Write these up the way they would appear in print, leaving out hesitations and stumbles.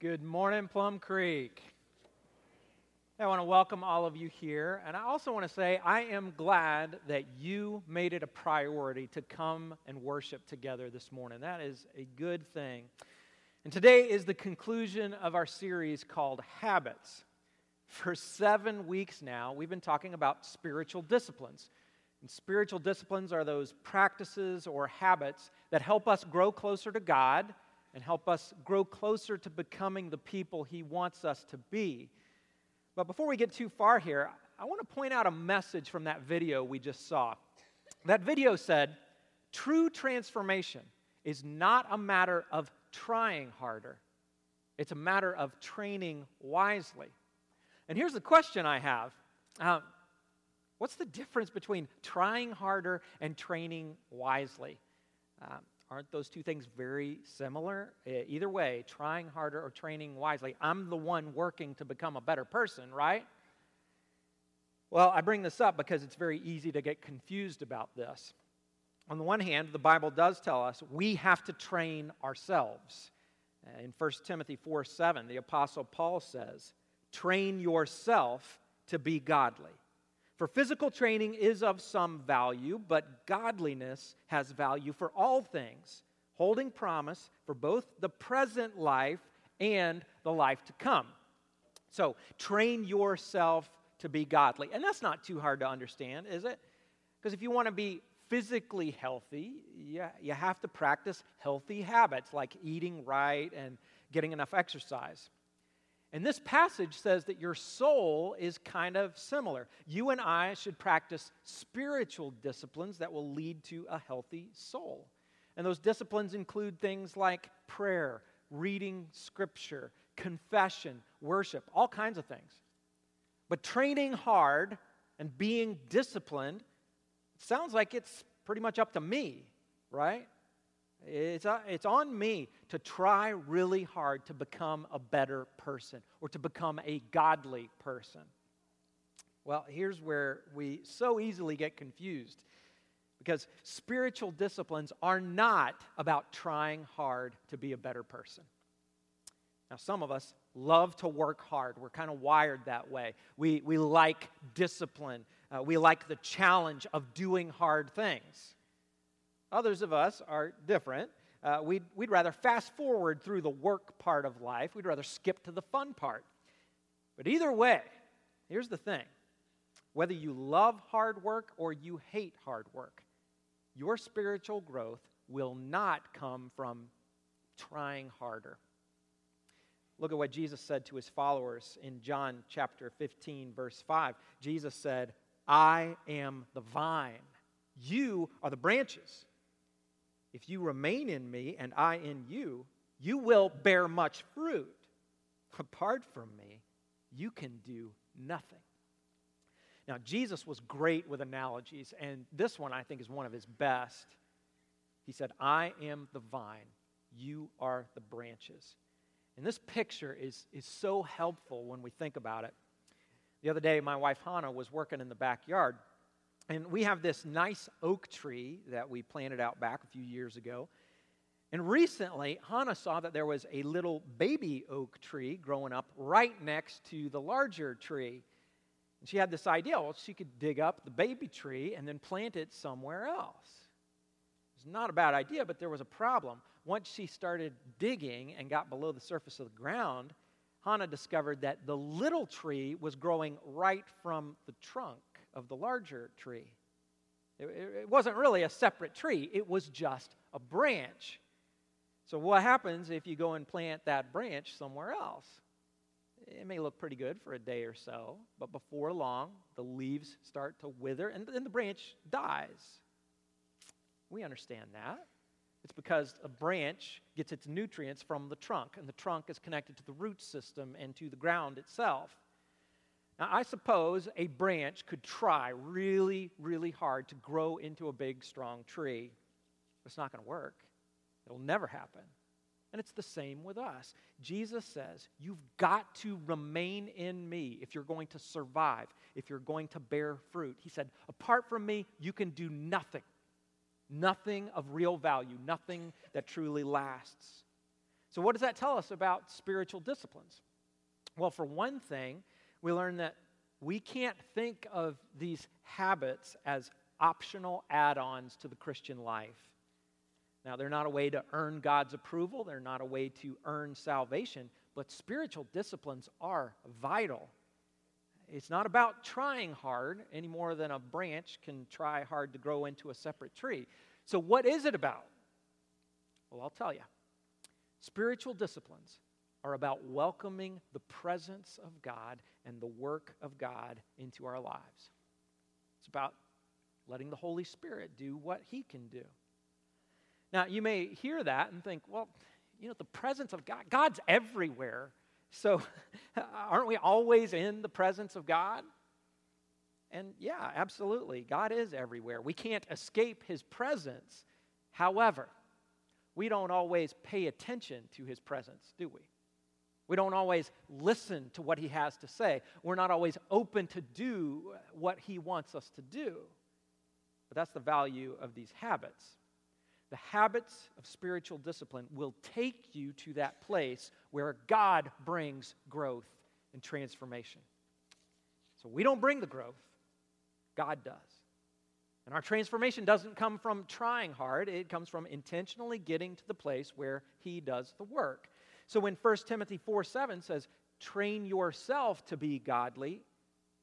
Good morning, Plum Creek. I want to welcome all of you here, and I also want to say I am glad that you made it a priority to come and worship together this morning. That is a good thing. And today is the conclusion of our series called Habits. For 7 weeks now, we've been talking about spiritual disciplines. And spiritual disciplines are those practices or habits that help us grow closer to God and help us grow closer to becoming the people He wants us to be. But before we get too far here, I want to point out a message from that video we just saw. That video said, "True transformation is not a matter of trying harder. It's a matter of training wisely." And here's the question I have. What's the difference between trying harder and training wisely? Aren't those two things very similar? Either way, trying harder or training wisely, I'm the one working to become a better person, right? Well, I bring this up because it's very easy to get confused about this. On the one hand, the Bible does tell us we have to train ourselves. In 1 Timothy 4:7, the Apostle Paul says, "Train yourself to be godly. For physical training is of some value, but godliness has value for all things, holding promise for both the present life and the life to come." So, train yourself to be godly. And that's not too hard to understand, is it? Because if you want to be physically healthy, you have to practice healthy habits like eating right and getting enough exercise. And this passage says that your soul is kind of similar. You and I should practice spiritual disciplines that will lead to a healthy soul. And those disciplines include things like prayer, reading scripture, confession, worship, all kinds of things. But training hard and being disciplined sounds like it's pretty much up to me, right? It's on me to try really hard to become a better person or to become a godly person. Well, here's where we so easily get confused, because spiritual disciplines are not about trying hard to be a better person. Now, some of us love to work hard. We're kind of wired that way. We like discipline. We like the challenge of doing hard things. Others of us are different. We'd rather fast forward through the work part of life. We'd rather skip to the fun part. But either way, here's the thing. Whether you love hard work or you hate hard work, your spiritual growth will not come from trying harder. Look at what Jesus said to His followers in John chapter 15, verse 5. Jesus said, "I am the vine. You are the branches. If you remain in me and I in you, you will bear much fruit. Apart from me, you can do nothing." Now, Jesus was great with analogies, and this one I think is one of His best. He said, "I am the vine, you are the branches." And this picture is so helpful when we think about it. The other day, my wife Hannah was working in the backyard, and we have this nice oak tree that we planted out back a few years ago. And recently, Hannah saw that there was a little baby oak tree growing up right next to the larger tree. And she had this idea, well, she could dig up the baby tree and then plant it somewhere else. It was not a bad idea, but there was a problem. Once she started digging and got below the surface of the ground, Hannah discovered that the little tree was growing right from the trunk of the larger tree. It wasn't really a separate tree. It was just a branch. So what happens if you go and plant that branch somewhere else? It may look pretty good for a day or so, but before long, the leaves start to wither and then the branch dies. We understand that. It's because a branch gets its nutrients from the trunk, and the trunk is connected to the root system and to the ground itself. Now, I suppose a branch could try really, really hard to grow into a big, strong tree. It's not going to work. It'll never happen. And it's the same with us. Jesus says, you've got to remain in me if you're going to survive, if you're going to bear fruit. He said, apart from me, you can do nothing. Nothing of real value, nothing that truly lasts. So what does that tell us about spiritual disciplines? Well, for one thing, we learn that we can't think of these habits as optional add-ons to the Christian life. Now, they're not a way to earn God's approval. They're not a way to earn salvation. But spiritual disciplines are vital. It's not about trying hard any more than a branch can try hard to grow into a separate tree. So what is it about? Well, I'll tell you. Spiritual disciplines are about welcoming the presence of God and the work of God into our lives. It's about letting the Holy Spirit do what He can do. Now, you may hear that and think, well, you know, the presence of God, God's everywhere. So aren't we always in the presence of God? And yeah, absolutely. God is everywhere. We can't escape His presence. However, we don't always pay attention to His presence, do we? We don't always listen to what He has to say. We're not always open to do what He wants us to do. But that's the value of these habits. The habits of spiritual discipline will take you to that place where God brings growth and transformation. So we don't bring the growth. God does. And our transformation doesn't come from trying hard. It comes from intentionally getting to the place where He does the work. So when 1 Timothy 4:7 says, train yourself to be godly,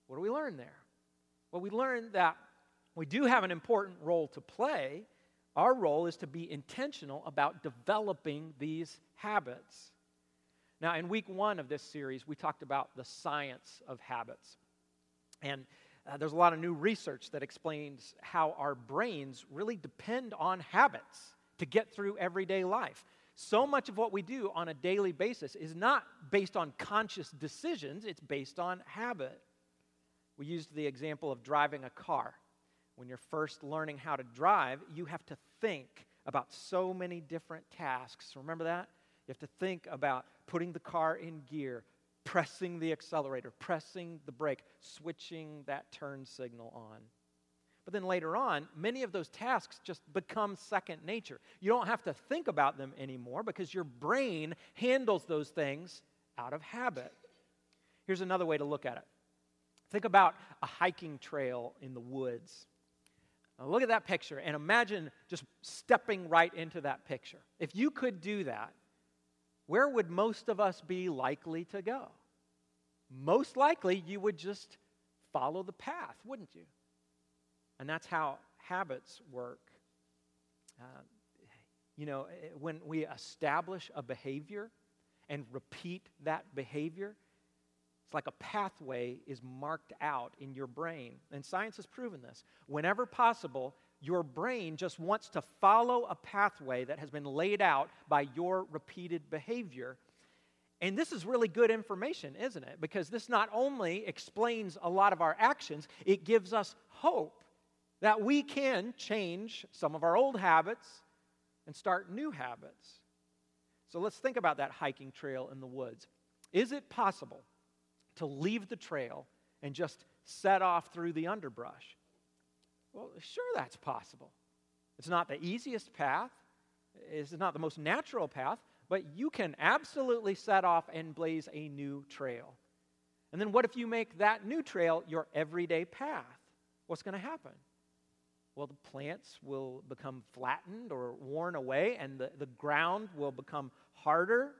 what do we learn there? Well, we learn that we do have an important role to play. Our role is to be intentional about developing these habits. Now, in week one of this series, we talked about the science of habits. And there's a lot of new research that explains how our brains really depend on habits to get through everyday life. So much of what we do on a daily basis is not based on conscious decisions, it's based on habit. We used the example of driving a car. When you're first learning how to drive, you have to think about so many different tasks. Remember that? You have to think about putting the car in gear, pressing the accelerator, pressing the brake, switching that turn signal on. But then later on, many of those tasks just become second nature. You don't have to think about them anymore because your brain handles those things out of habit. Here's another way to look at it. Think about a hiking trail in the woods. Now look at that picture and imagine just stepping right into that picture. If you could do that, where would most of us be likely to go? Most likely, you would just follow the path, wouldn't you? And that's how habits work. When we establish a behavior and repeat that behavior, it's like a pathway is marked out in your brain. And science has proven this. Whenever possible, your brain just wants to follow a pathway that has been laid out by your repeated behavior. And this is really good information, isn't it? Because this not only explains a lot of our actions, it gives us hope that we can change some of our old habits and start new habits. So let's think about that hiking trail in the woods. Is it possible to leave the trail and just set off through the underbrush? Well, sure, that's possible. It's not the easiest path. It's not the most natural path, but you can absolutely set off and blaze a new trail. And then what if you make that new trail your everyday path? What's going to happen? Well, the plants will become flattened or worn away, and the ground will become harder,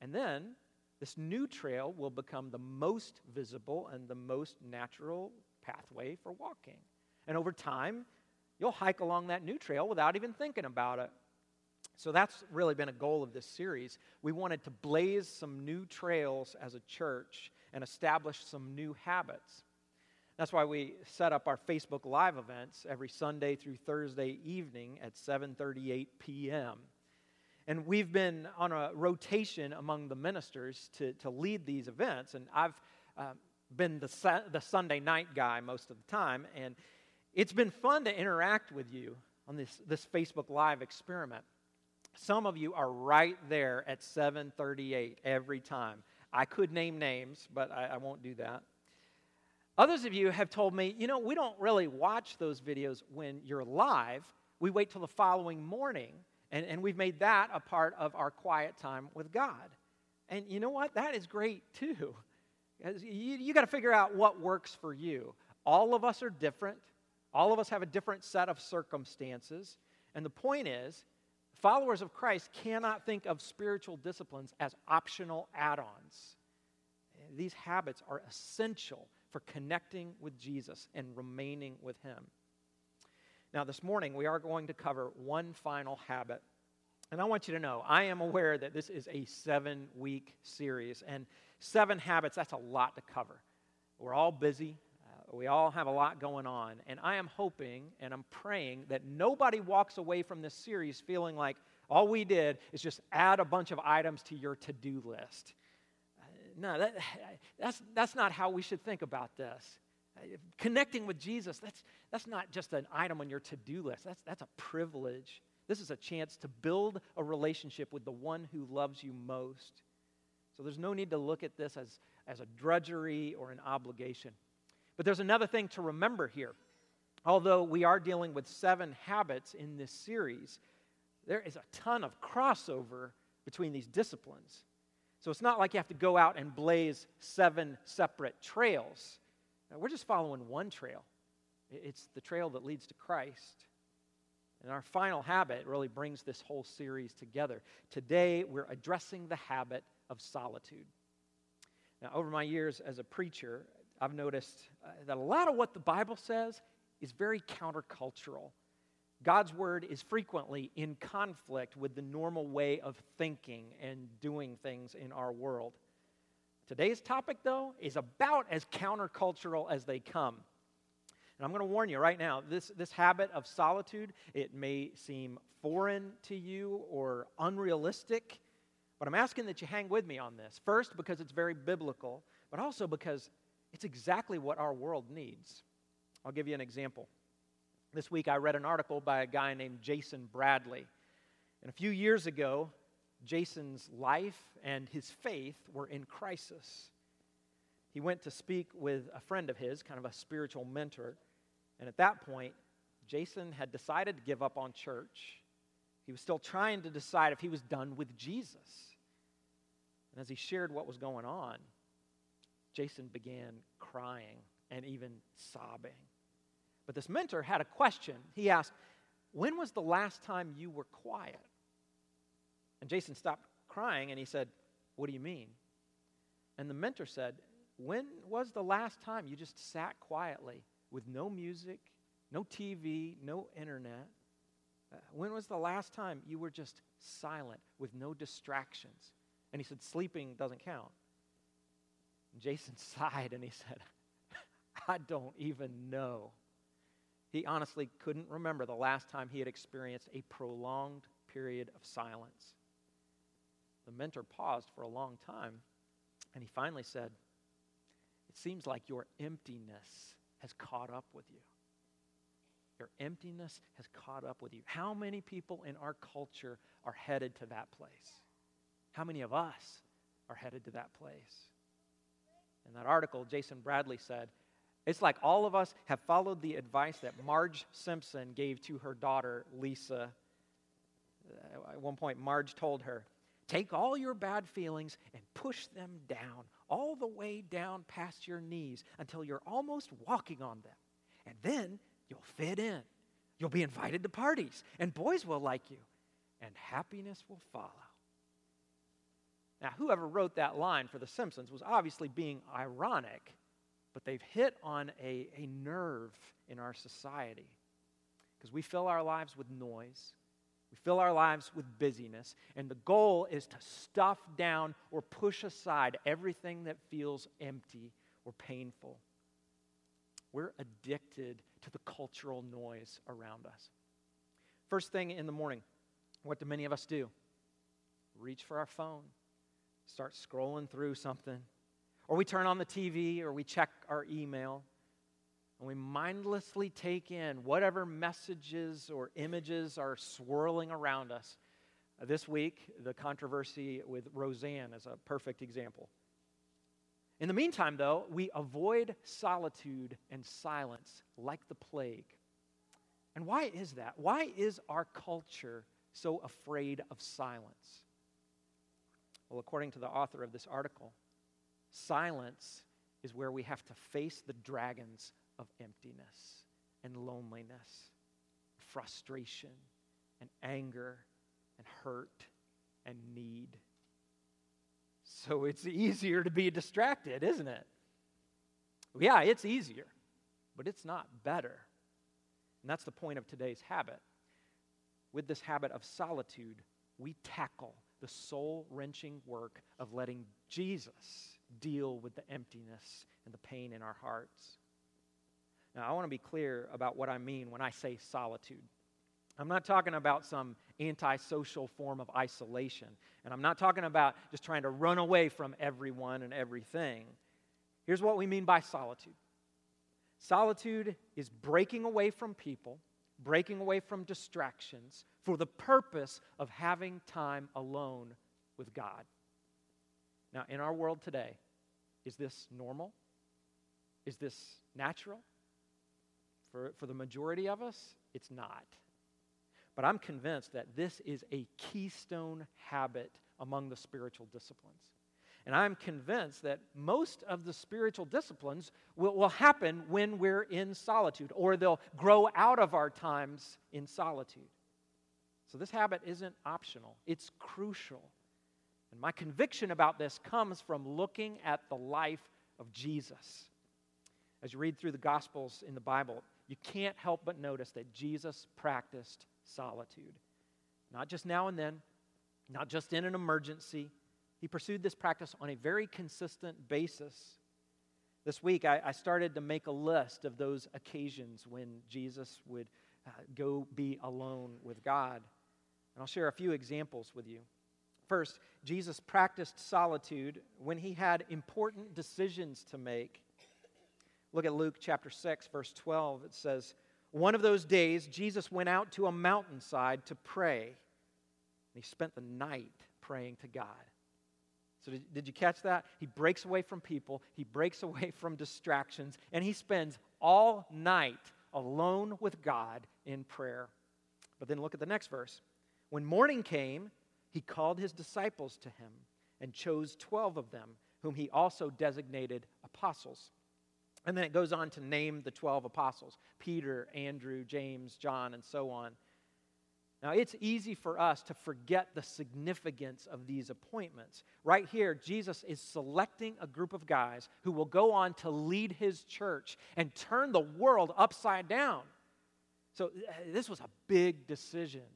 and then this new trail will become the most visible and the most natural pathway for walking. And over time, you'll hike along that new trail without even thinking about it. So that's really been a goal of this series. We wanted to blaze some new trails as a church and establish some new habits. That's why we set up our Facebook Live events every Sunday through Thursday evening at 7:38 p.m., and we've been on a rotation among the ministers to lead these events. And I've been the Sunday night guy most of the time. And it's been fun to interact with you on this Facebook Live experiment. Some of you are right there at 7:38 every time. I could name names, but I won't do that. Others of you have told me, we don't really watch those videos when you're live. We wait till the following morning. And we've made that a part of our quiet time with God. And you know what? That is great too. You got to figure out what works for you. All of us are different. All of us have a different set of circumstances. And the point is, followers of Christ cannot think of spiritual disciplines as optional add-ons. These habits are essential for connecting with Jesus and remaining with Him. Now, this morning, we are going to cover one final habit. And I want you to know, I am aware that this is a 7-week series. And 7 habits, that's a lot to cover. We're all busy. We all have a lot going on. And I am hoping and I'm praying that nobody walks away from this series feeling like all we did is just add a bunch of items to your to-do list. No, that's not how we should think about this. Connecting with Jesus, that's not just an item on your to-do list. That's a privilege. This is a chance to build a relationship with the one who loves you most. So there's no need to look at this as a drudgery or an obligation. But there's another thing to remember here. Although we are dealing with 7 habits in this series, there is a ton of crossover between these disciplines. So it's not like you have to go out and blaze 7 separate trails. We're just following one trail. It's the trail that leads to Christ. And our final habit really brings this whole series together. Today, we're addressing the habit of solitude. Now, over my years as a preacher, I've noticed that a lot of what the Bible says is very countercultural. God's word is frequently in conflict with the normal way of thinking and doing things in our world. Today's topic, though, is about as countercultural as they come. And I'm going to warn you right now, this habit of solitude, it may seem foreign to you or unrealistic, but I'm asking that you hang with me on this. First, because it's very biblical, but also because it's exactly what our world needs. I'll give you an example. This week I read an article by a guy named Jason Bradley. And a few years ago, Jason's life and his faith were in crisis. He went to speak with a friend of his, kind of a spiritual mentor, and at that point, Jason had decided to give up on church. He was still trying to decide if he was done with Jesus. And as he shared what was going on, Jason began crying and even sobbing. But this mentor had a question. He asked, "When was the last time you were quiet?" And Jason stopped crying and he said, "What do you mean?" And the mentor said, "When was the last time you just sat quietly with no music, no TV, no internet? When was the last time you were just silent with no distractions?" And he said, "Sleeping doesn't count." And Jason sighed and he said, "I don't even know." He honestly couldn't remember the last time he had experienced a prolonged period of silence. The mentor paused for a long time, and he finally said, "It seems like your emptiness has caught up with you. Your emptiness has caught up with you." How many people in our culture are headed to that place? How many of us are headed to that place? In that article, Jason Bradley said, "It's like all of us have followed the advice that Marge Simpson gave to her daughter, Lisa." At one point, Marge told her, "Take all your bad feelings and push them down, all the way down past your knees until you're almost walking on them. And then you'll fit in. You'll be invited to parties, and boys will like you, and happiness will follow." Now, whoever wrote that line for The Simpsons was obviously being ironic, but they've hit on a nerve in our society because we fill our lives with noise. We fill our lives with busyness, and the goal is to stuff down or push aside everything that feels empty or painful. We're addicted to the cultural noise around us. First thing in the morning, what do many of us do? Reach for our phone, start scrolling through something, or we turn on the TV or we check our email. And we mindlessly take in whatever messages or images are swirling around us. This week, the controversy with Roseanne is a perfect example. In the meantime, though, we avoid solitude and silence like the plague. And why is that? Why is our culture so afraid of silence? Well, according to the author of this article, silence is where we have to face the dragons of emptiness and loneliness, frustration and anger and hurt and need. So it's easier to be distracted, isn't it? Yeah, it's easier, but it's not better. And that's the point of today's habit. With this habit of solitude, we tackle the soul-wrenching work of letting Jesus deal with the emptiness and the pain in our hearts. Now, I want to be clear about what I mean when I say solitude. I'm not talking about some antisocial form of isolation, and I'm not talking about just trying to run away from everyone and everything. Here's what we mean by solitude. Solitude is breaking away from people, breaking away from distractions for the purpose of having time alone with God. Now, in our world today, is this normal? Is this natural? For the majority of us, it's not. But I'm convinced that this is a keystone habit among the spiritual disciplines. And I'm convinced that most of the spiritual disciplines will happen when we're in solitude, or they'll grow out of our times in solitude. So this habit isn't optional. It's crucial. And my conviction about this comes from looking at the life of Jesus. As you read through the Gospels in the Bible, you can't help but notice that Jesus practiced solitude. Not just now and then, not just in an emergency. He pursued this practice on a very consistent basis. This week, I started to make a list of those occasions when Jesus would go be alone with God. And I'll share a few examples with you. First, Jesus practiced solitude when he had important decisions to make. Look at Luke chapter 6, verse 12. It says, "One of those days, Jesus went out to a mountainside to pray, and he spent the night praying to God." So did you catch that? He breaks away from people, he breaks away from distractions, and he spends all night alone with God in prayer. But then look at the next verse. "When morning came, he called his disciples to him and chose 12 of them, whom he also designated apostles." And then it goes on to name the 12 apostles, Peter, Andrew, James, John, and so on. Now, it's easy for us to forget the significance of these appointments. Right here, Jesus is selecting a group of guys who will go on to lead his church and turn the world upside down. So this was a big decision.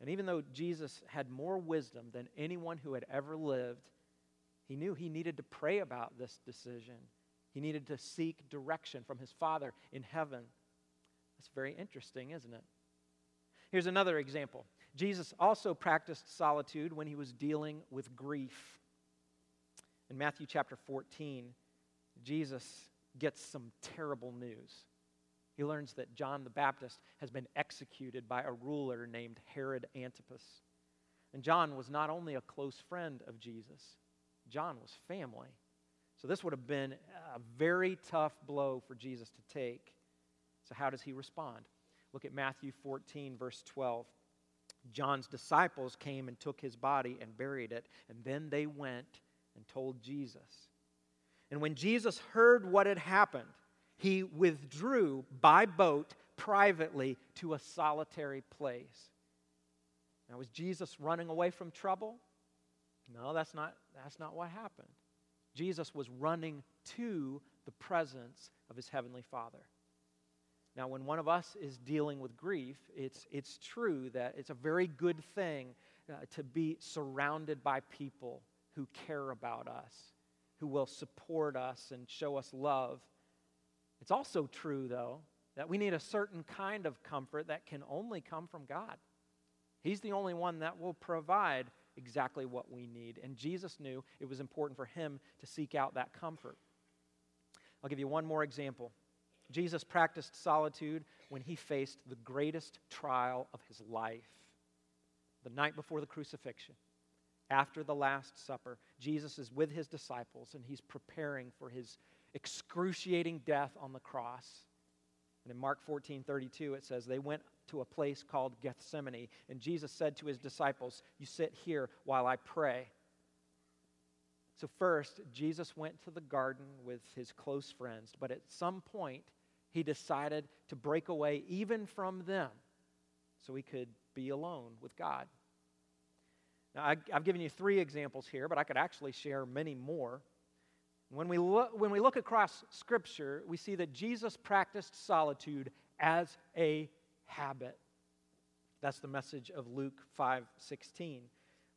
And even though Jesus had more wisdom than anyone who had ever lived, he knew he needed to pray about this decision. He needed to seek direction from his Father in heaven. That's very interesting, isn't it? Here's another example. Jesus also practiced solitude when he was dealing with grief. In Matthew chapter 14, Jesus gets some terrible news. He learns that John the Baptist has been executed by a ruler named Herod Antipas. And John was not only a close friend of Jesus, John was family. So this would have been a very tough blow for Jesus to take. So how does he respond? Look at Matthew 14, verse 12. "John's disciples came and took his body and buried it, and then they went and told Jesus. And when Jesus heard what had happened, he withdrew by boat privately to a solitary place." Now, was Jesus running away from trouble? No, that's not what happened. Jesus was running to the presence of his heavenly Father. Now, when one of us is dealing with grief, it's true that it's a very good thing to be surrounded by people who care about us, who will support us and show us love. It's also true, though, that we need a certain kind of comfort that can only come from God. He's the only one that will provide exactly what we need, and Jesus knew it was important for him to seek out that comfort. I'll give you one more example. Jesus practiced solitude when he faced the greatest trial of his life. The night before the crucifixion, after the Last Supper, Jesus is with his disciples and he's preparing for his excruciating death on the cross. And in Mark 14:32, it says, they went to a place called Gethsemane, and Jesus said to his disciples, you sit here while I pray. So first, Jesus went to the garden with his close friends, but at some point, he decided to break away even from them so he could be alone with God. Now, I've given you three examples here, but I could actually share many more. When we look across Scripture, we see that Jesus practiced solitude as a habit. That's the message of Luke 5:16,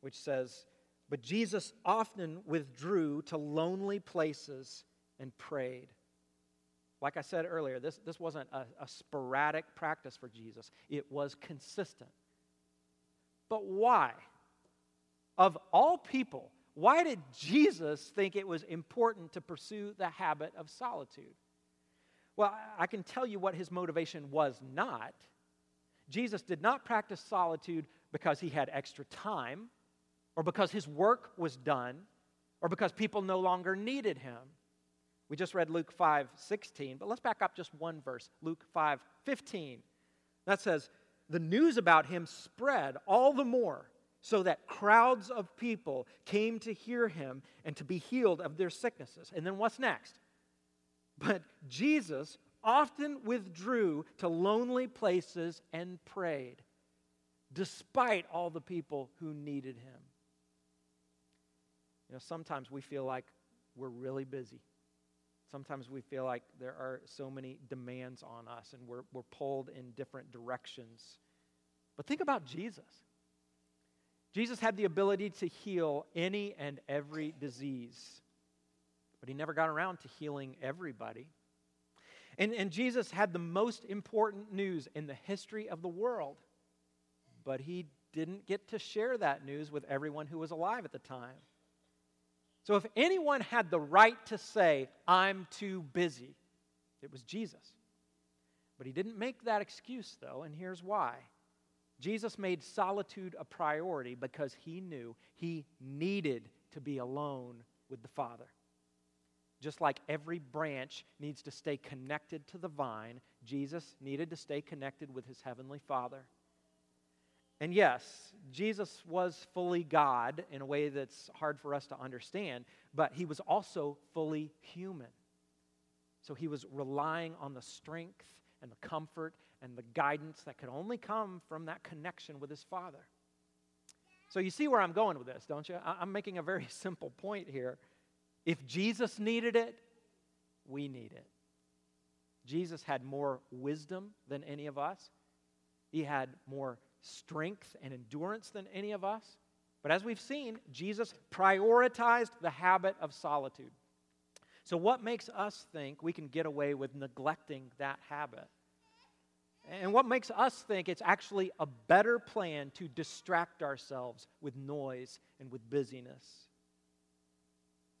which says, but Jesus often withdrew to lonely places and prayed. Like I said earlier, this wasn't a sporadic practice for Jesus. It was consistent. But why? Of all people, why did Jesus think it was important to pursue the habit of solitude? Well, I can tell you what his motivation was not. Jesus did not practice solitude because he had extra time, or because his work was done, or because people no longer needed him. We just read Luke 5:16, but let's back up just one verse, Luke 5:15. That says, the news about him spread all the more, so that crowds of people came to hear him and to be healed of their sicknesses. And then what's next? But Jesus often withdrew to lonely places and prayed, despite all the people who needed him. You know, sometimes we feel like we're really busy. Sometimes we feel like there are so many demands on us, and we're pulled in different directions. But think about Jesus. Jesus had the ability to heal any and every disease, but he never got around to healing everybody. And Jesus had the most important news in the history of the world, but he didn't get to share that news with everyone who was alive at the time. So if anyone had the right to say, I'm too busy, it was Jesus. But he didn't make that excuse, though, and here's why. Jesus made solitude a priority because he knew he needed to be alone with the Father. Just like every branch needs to stay connected to the vine, Jesus needed to stay connected with his heavenly Father. And yes, Jesus was fully God in a way that's hard for us to understand, but he was also fully human. So he was relying on the strength and the comfort and the guidance that could only come from that connection with his Father. So you see where I'm going with this, don't you? I'm making a very simple point here. If Jesus needed it, we need it. Jesus had more wisdom than any of us. He had more strength and endurance than any of us. But as we've seen, Jesus prioritized the habit of solitude. So what makes us think we can get away with neglecting that habit? And what makes us think it's actually a better plan to distract ourselves with noise and with busyness?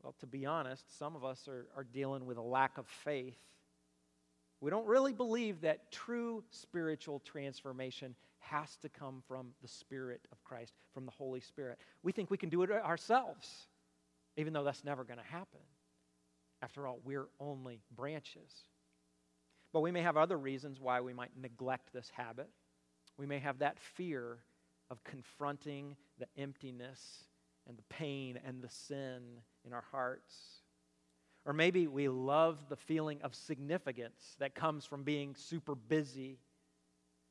Well, to be honest, some of us are dealing with a lack of faith. We don't really believe that true spiritual transformation has to come from the Spirit of Christ, from the Holy Spirit. We think we can do it ourselves, even though that's never going to happen. After all, we're only branches. But we may have other reasons why we might neglect this habit. We may have that fear of confronting the emptiness and the pain and the sin in our hearts. Or maybe we love the feeling of significance that comes from being super busy.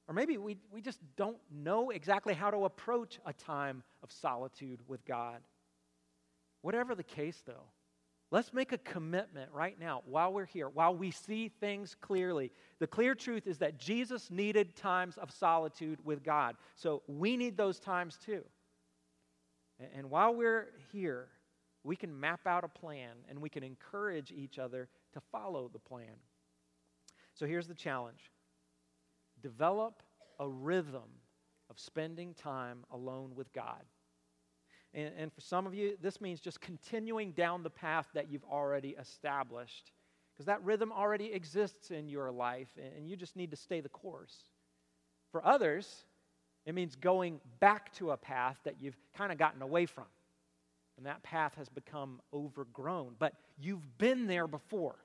Or maybe we just don't know exactly how to approach a time of solitude with God. Whatever the case, though, let's make a commitment right now while we're here, while we see things clearly. The clear truth is that Jesus needed times of solitude with God, so we need those times too. And while we're here, we can map out a plan, and we can encourage each other to follow the plan. So here's the challenge. Develop a rhythm of spending time alone with God. And for some of you, this means just continuing down the path that you've already established, because that rhythm already exists in your life, and you just need to stay the course. For others, it means going back to a path that you've kind of gotten away from, and that path has become overgrown. But you've been there before,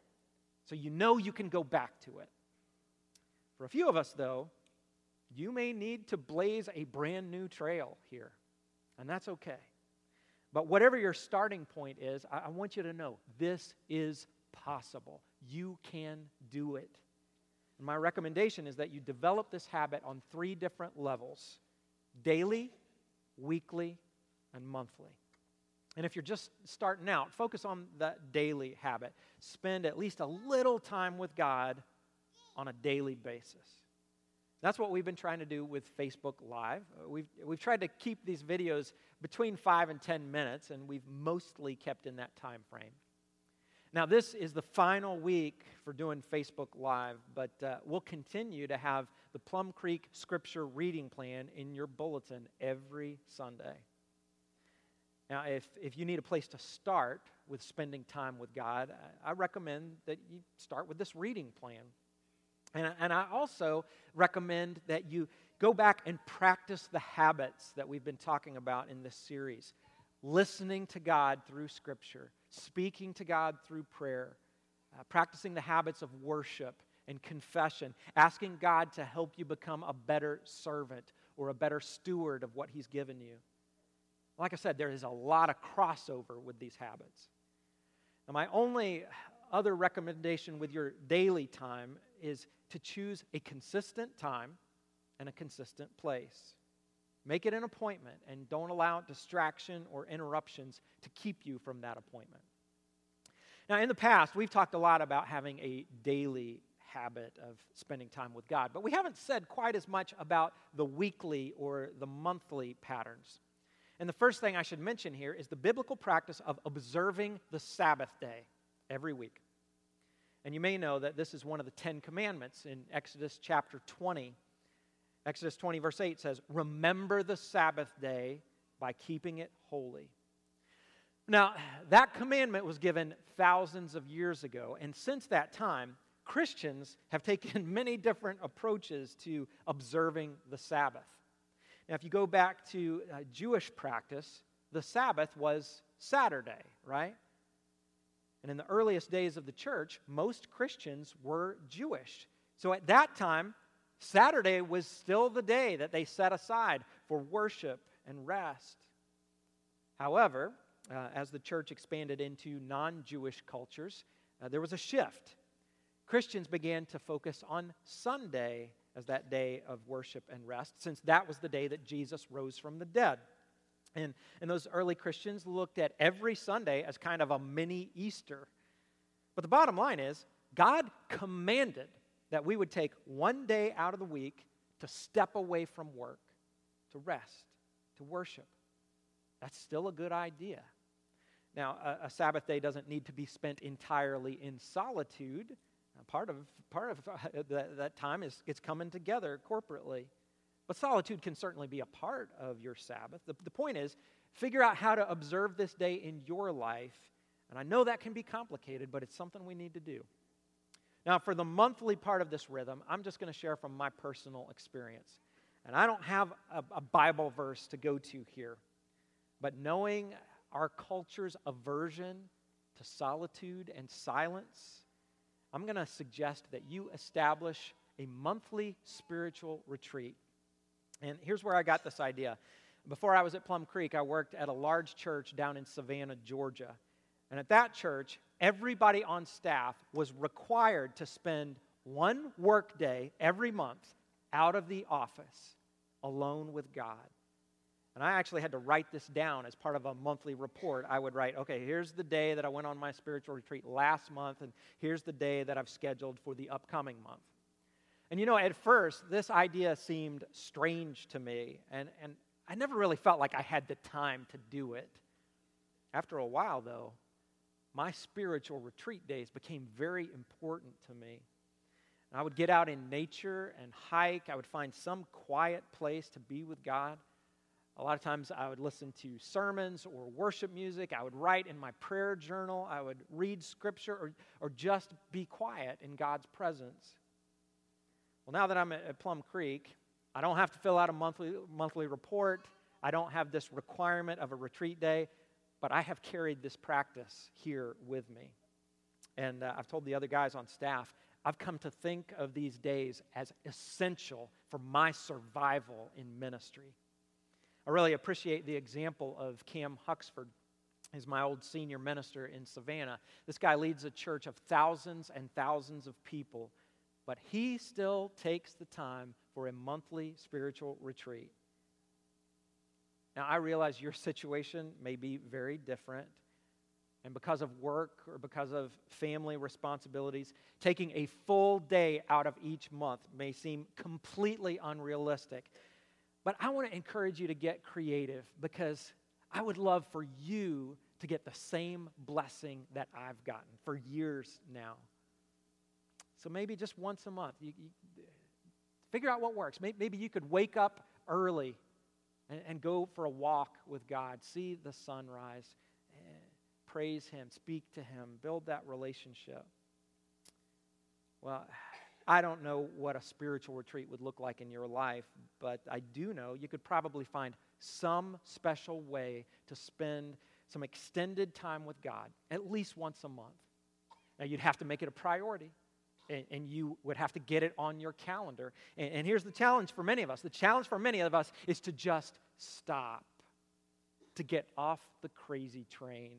so you know you can go back to it. For a few of us, though, you may need to blaze a brand new trail here, and that's okay. But whatever your starting point is, I want you to know this is possible. You can do it. And my recommendation is that you develop this habit on 3 different levels: daily, weekly, and monthly. And if you're just starting out, focus on that daily habit. Spend at least a little time with God on a daily basis. That's what we've been trying to do with Facebook Live. We've tried to keep these videos between 5 and 10 minutes, and we've mostly kept in that time frame. Now, this is the final week for doing Facebook Live, but we'll continue to have the Plum Creek Scripture Reading Plan in your bulletin every Sunday. Now, if you need a place to start with spending time with God, I recommend that you start with this reading plan. And I also recommend that you go back and practice the habits that we've been talking about in this series. Listening to God through Scripture, speaking to God through prayer, practicing the habits of worship and confession, asking God to help you become a better servant or a better steward of what He's given you. Like I said, there is a lot of crossover with these habits. Now, my only other recommendation with your daily time is to choose a consistent time and a consistent place. Make it an appointment, and don't allow distraction or interruptions to keep you from that appointment. Now, in the past, we've talked a lot about having a daily habit of spending time with God, but we haven't said quite as much about the weekly or the monthly patterns. And the first thing I should mention here is the biblical practice of observing the Sabbath day every week. And you may know that this is one of the 10 commandments in Exodus chapter 20. Exodus 20 verse 8 says, "Remember the Sabbath day by keeping it holy." Now, that commandment was given thousands of years ago, and since that time, Christians have taken many different approaches to observing the Sabbath. Now, if you go back to Jewish practice, the Sabbath was Saturday, right? And in the earliest days of the church, most Christians were Jewish. So at that time, Saturday was still the day that they set aside for worship and rest. However, as the church expanded into non-Jewish cultures, there was a shift. Christians began to focus on Sunday as that day of worship and rest, since that was the day that Jesus rose from the dead. And those early Christians looked at every Sunday as kind of a mini Easter. But the bottom line is, God commanded that we would take one day out of the week to step away from work, to rest, to worship. That's still a good idea. Now, a Sabbath day doesn't need to be spent entirely in solitude. Part of that time is it's coming together corporately. But solitude can certainly be a part of your Sabbath. The point is, figure out how to observe this day in your life. And I know that can be complicated, but it's something we need to do. Now, for the monthly part of this rhythm, I'm just going to share from my personal experience. And I don't have a Bible verse to go to here. But knowing our culture's aversion to solitude and silence, I'm going to suggest that you establish a monthly spiritual retreat. And here's where I got this idea. Before I was at Plum Creek, I worked at a large church down in Savannah, Georgia. And at that church, everybody on staff was required to spend one workday every month out of the office, alone with God. And I actually had to write this down as part of a monthly report. I would write, okay, here's the day that I went on my spiritual retreat last month, and here's the day that I've scheduled for the upcoming month. And you know, at first, this idea seemed strange to me, and I never really felt like I had the time to do it. After a while, though, my spiritual retreat days became very important to me. And I would get out in nature and hike. I would find some quiet place to be with God. A lot of times I would listen to sermons or worship music. I would write in my prayer journal. I would read scripture or just be quiet in God's presence. Well, now that I'm at Plum Creek, I don't have to fill out a monthly report. I don't have this requirement of a retreat day, but I have carried this practice here with me. And I've told the other guys on staff, I've come to think of these days as essential for my survival in ministry. I really appreciate the example of Cam Huxford. He's my old senior minister in Savannah. This guy leads a church of thousands and thousands of people, but he still takes the time for a monthly spiritual retreat. Now, I realize your situation may be very different, and because of work or because of family responsibilities, taking a full day out of each month may seem completely unrealistic. But I want to encourage you to get creative, because I would love for you to get the same blessing that I've gotten for years now. So maybe just once a month, you figure out what works. Maybe you could wake up early and go for a walk with God, see the sunrise, praise Him, speak to Him, build that relationship. Well, I don't know what a spiritual retreat would look like in your life, but I do know you could probably find some special way to spend some extended time with God at least once a month. Now, you'd have to make it a priority, and you would have to get it on your calendar. And here's the challenge for many of us. The challenge for many of us is to just stop, to get off the crazy train,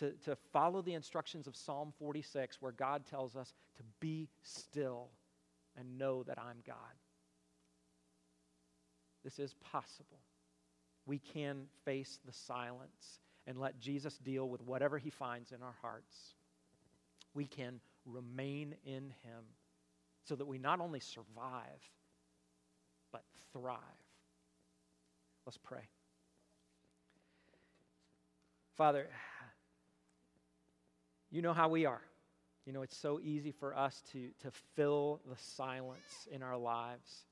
to follow the instructions of Psalm 46, where God tells us to be still and know that I'm God. This is possible. We can face the silence and let Jesus deal with whatever He finds in our hearts. We can remain in Him so that we not only survive, but thrive. Let's pray. Father, You know how we are. You know it's so easy for us to fill the silence in our lives,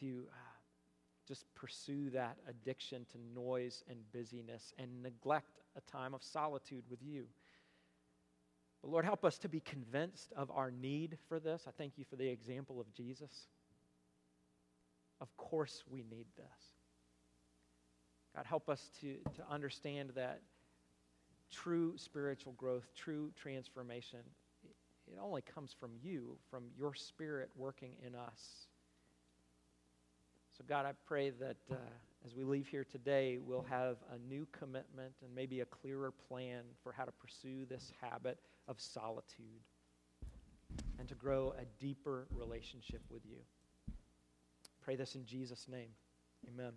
to just pursue that addiction to noise and busyness and neglect a time of solitude with You. But Lord, help us to be convinced of our need for this. I thank You for the example of Jesus. Of course we need this. God, help us to understand that true spiritual growth, true transformation, it only comes from You, from Your Spirit working in us. So God, I pray that as we leave here today, we'll have a new commitment and maybe a clearer plan for how to pursue this habit of solitude and to grow a deeper relationship with You. Pray this in Jesus' name. Amen.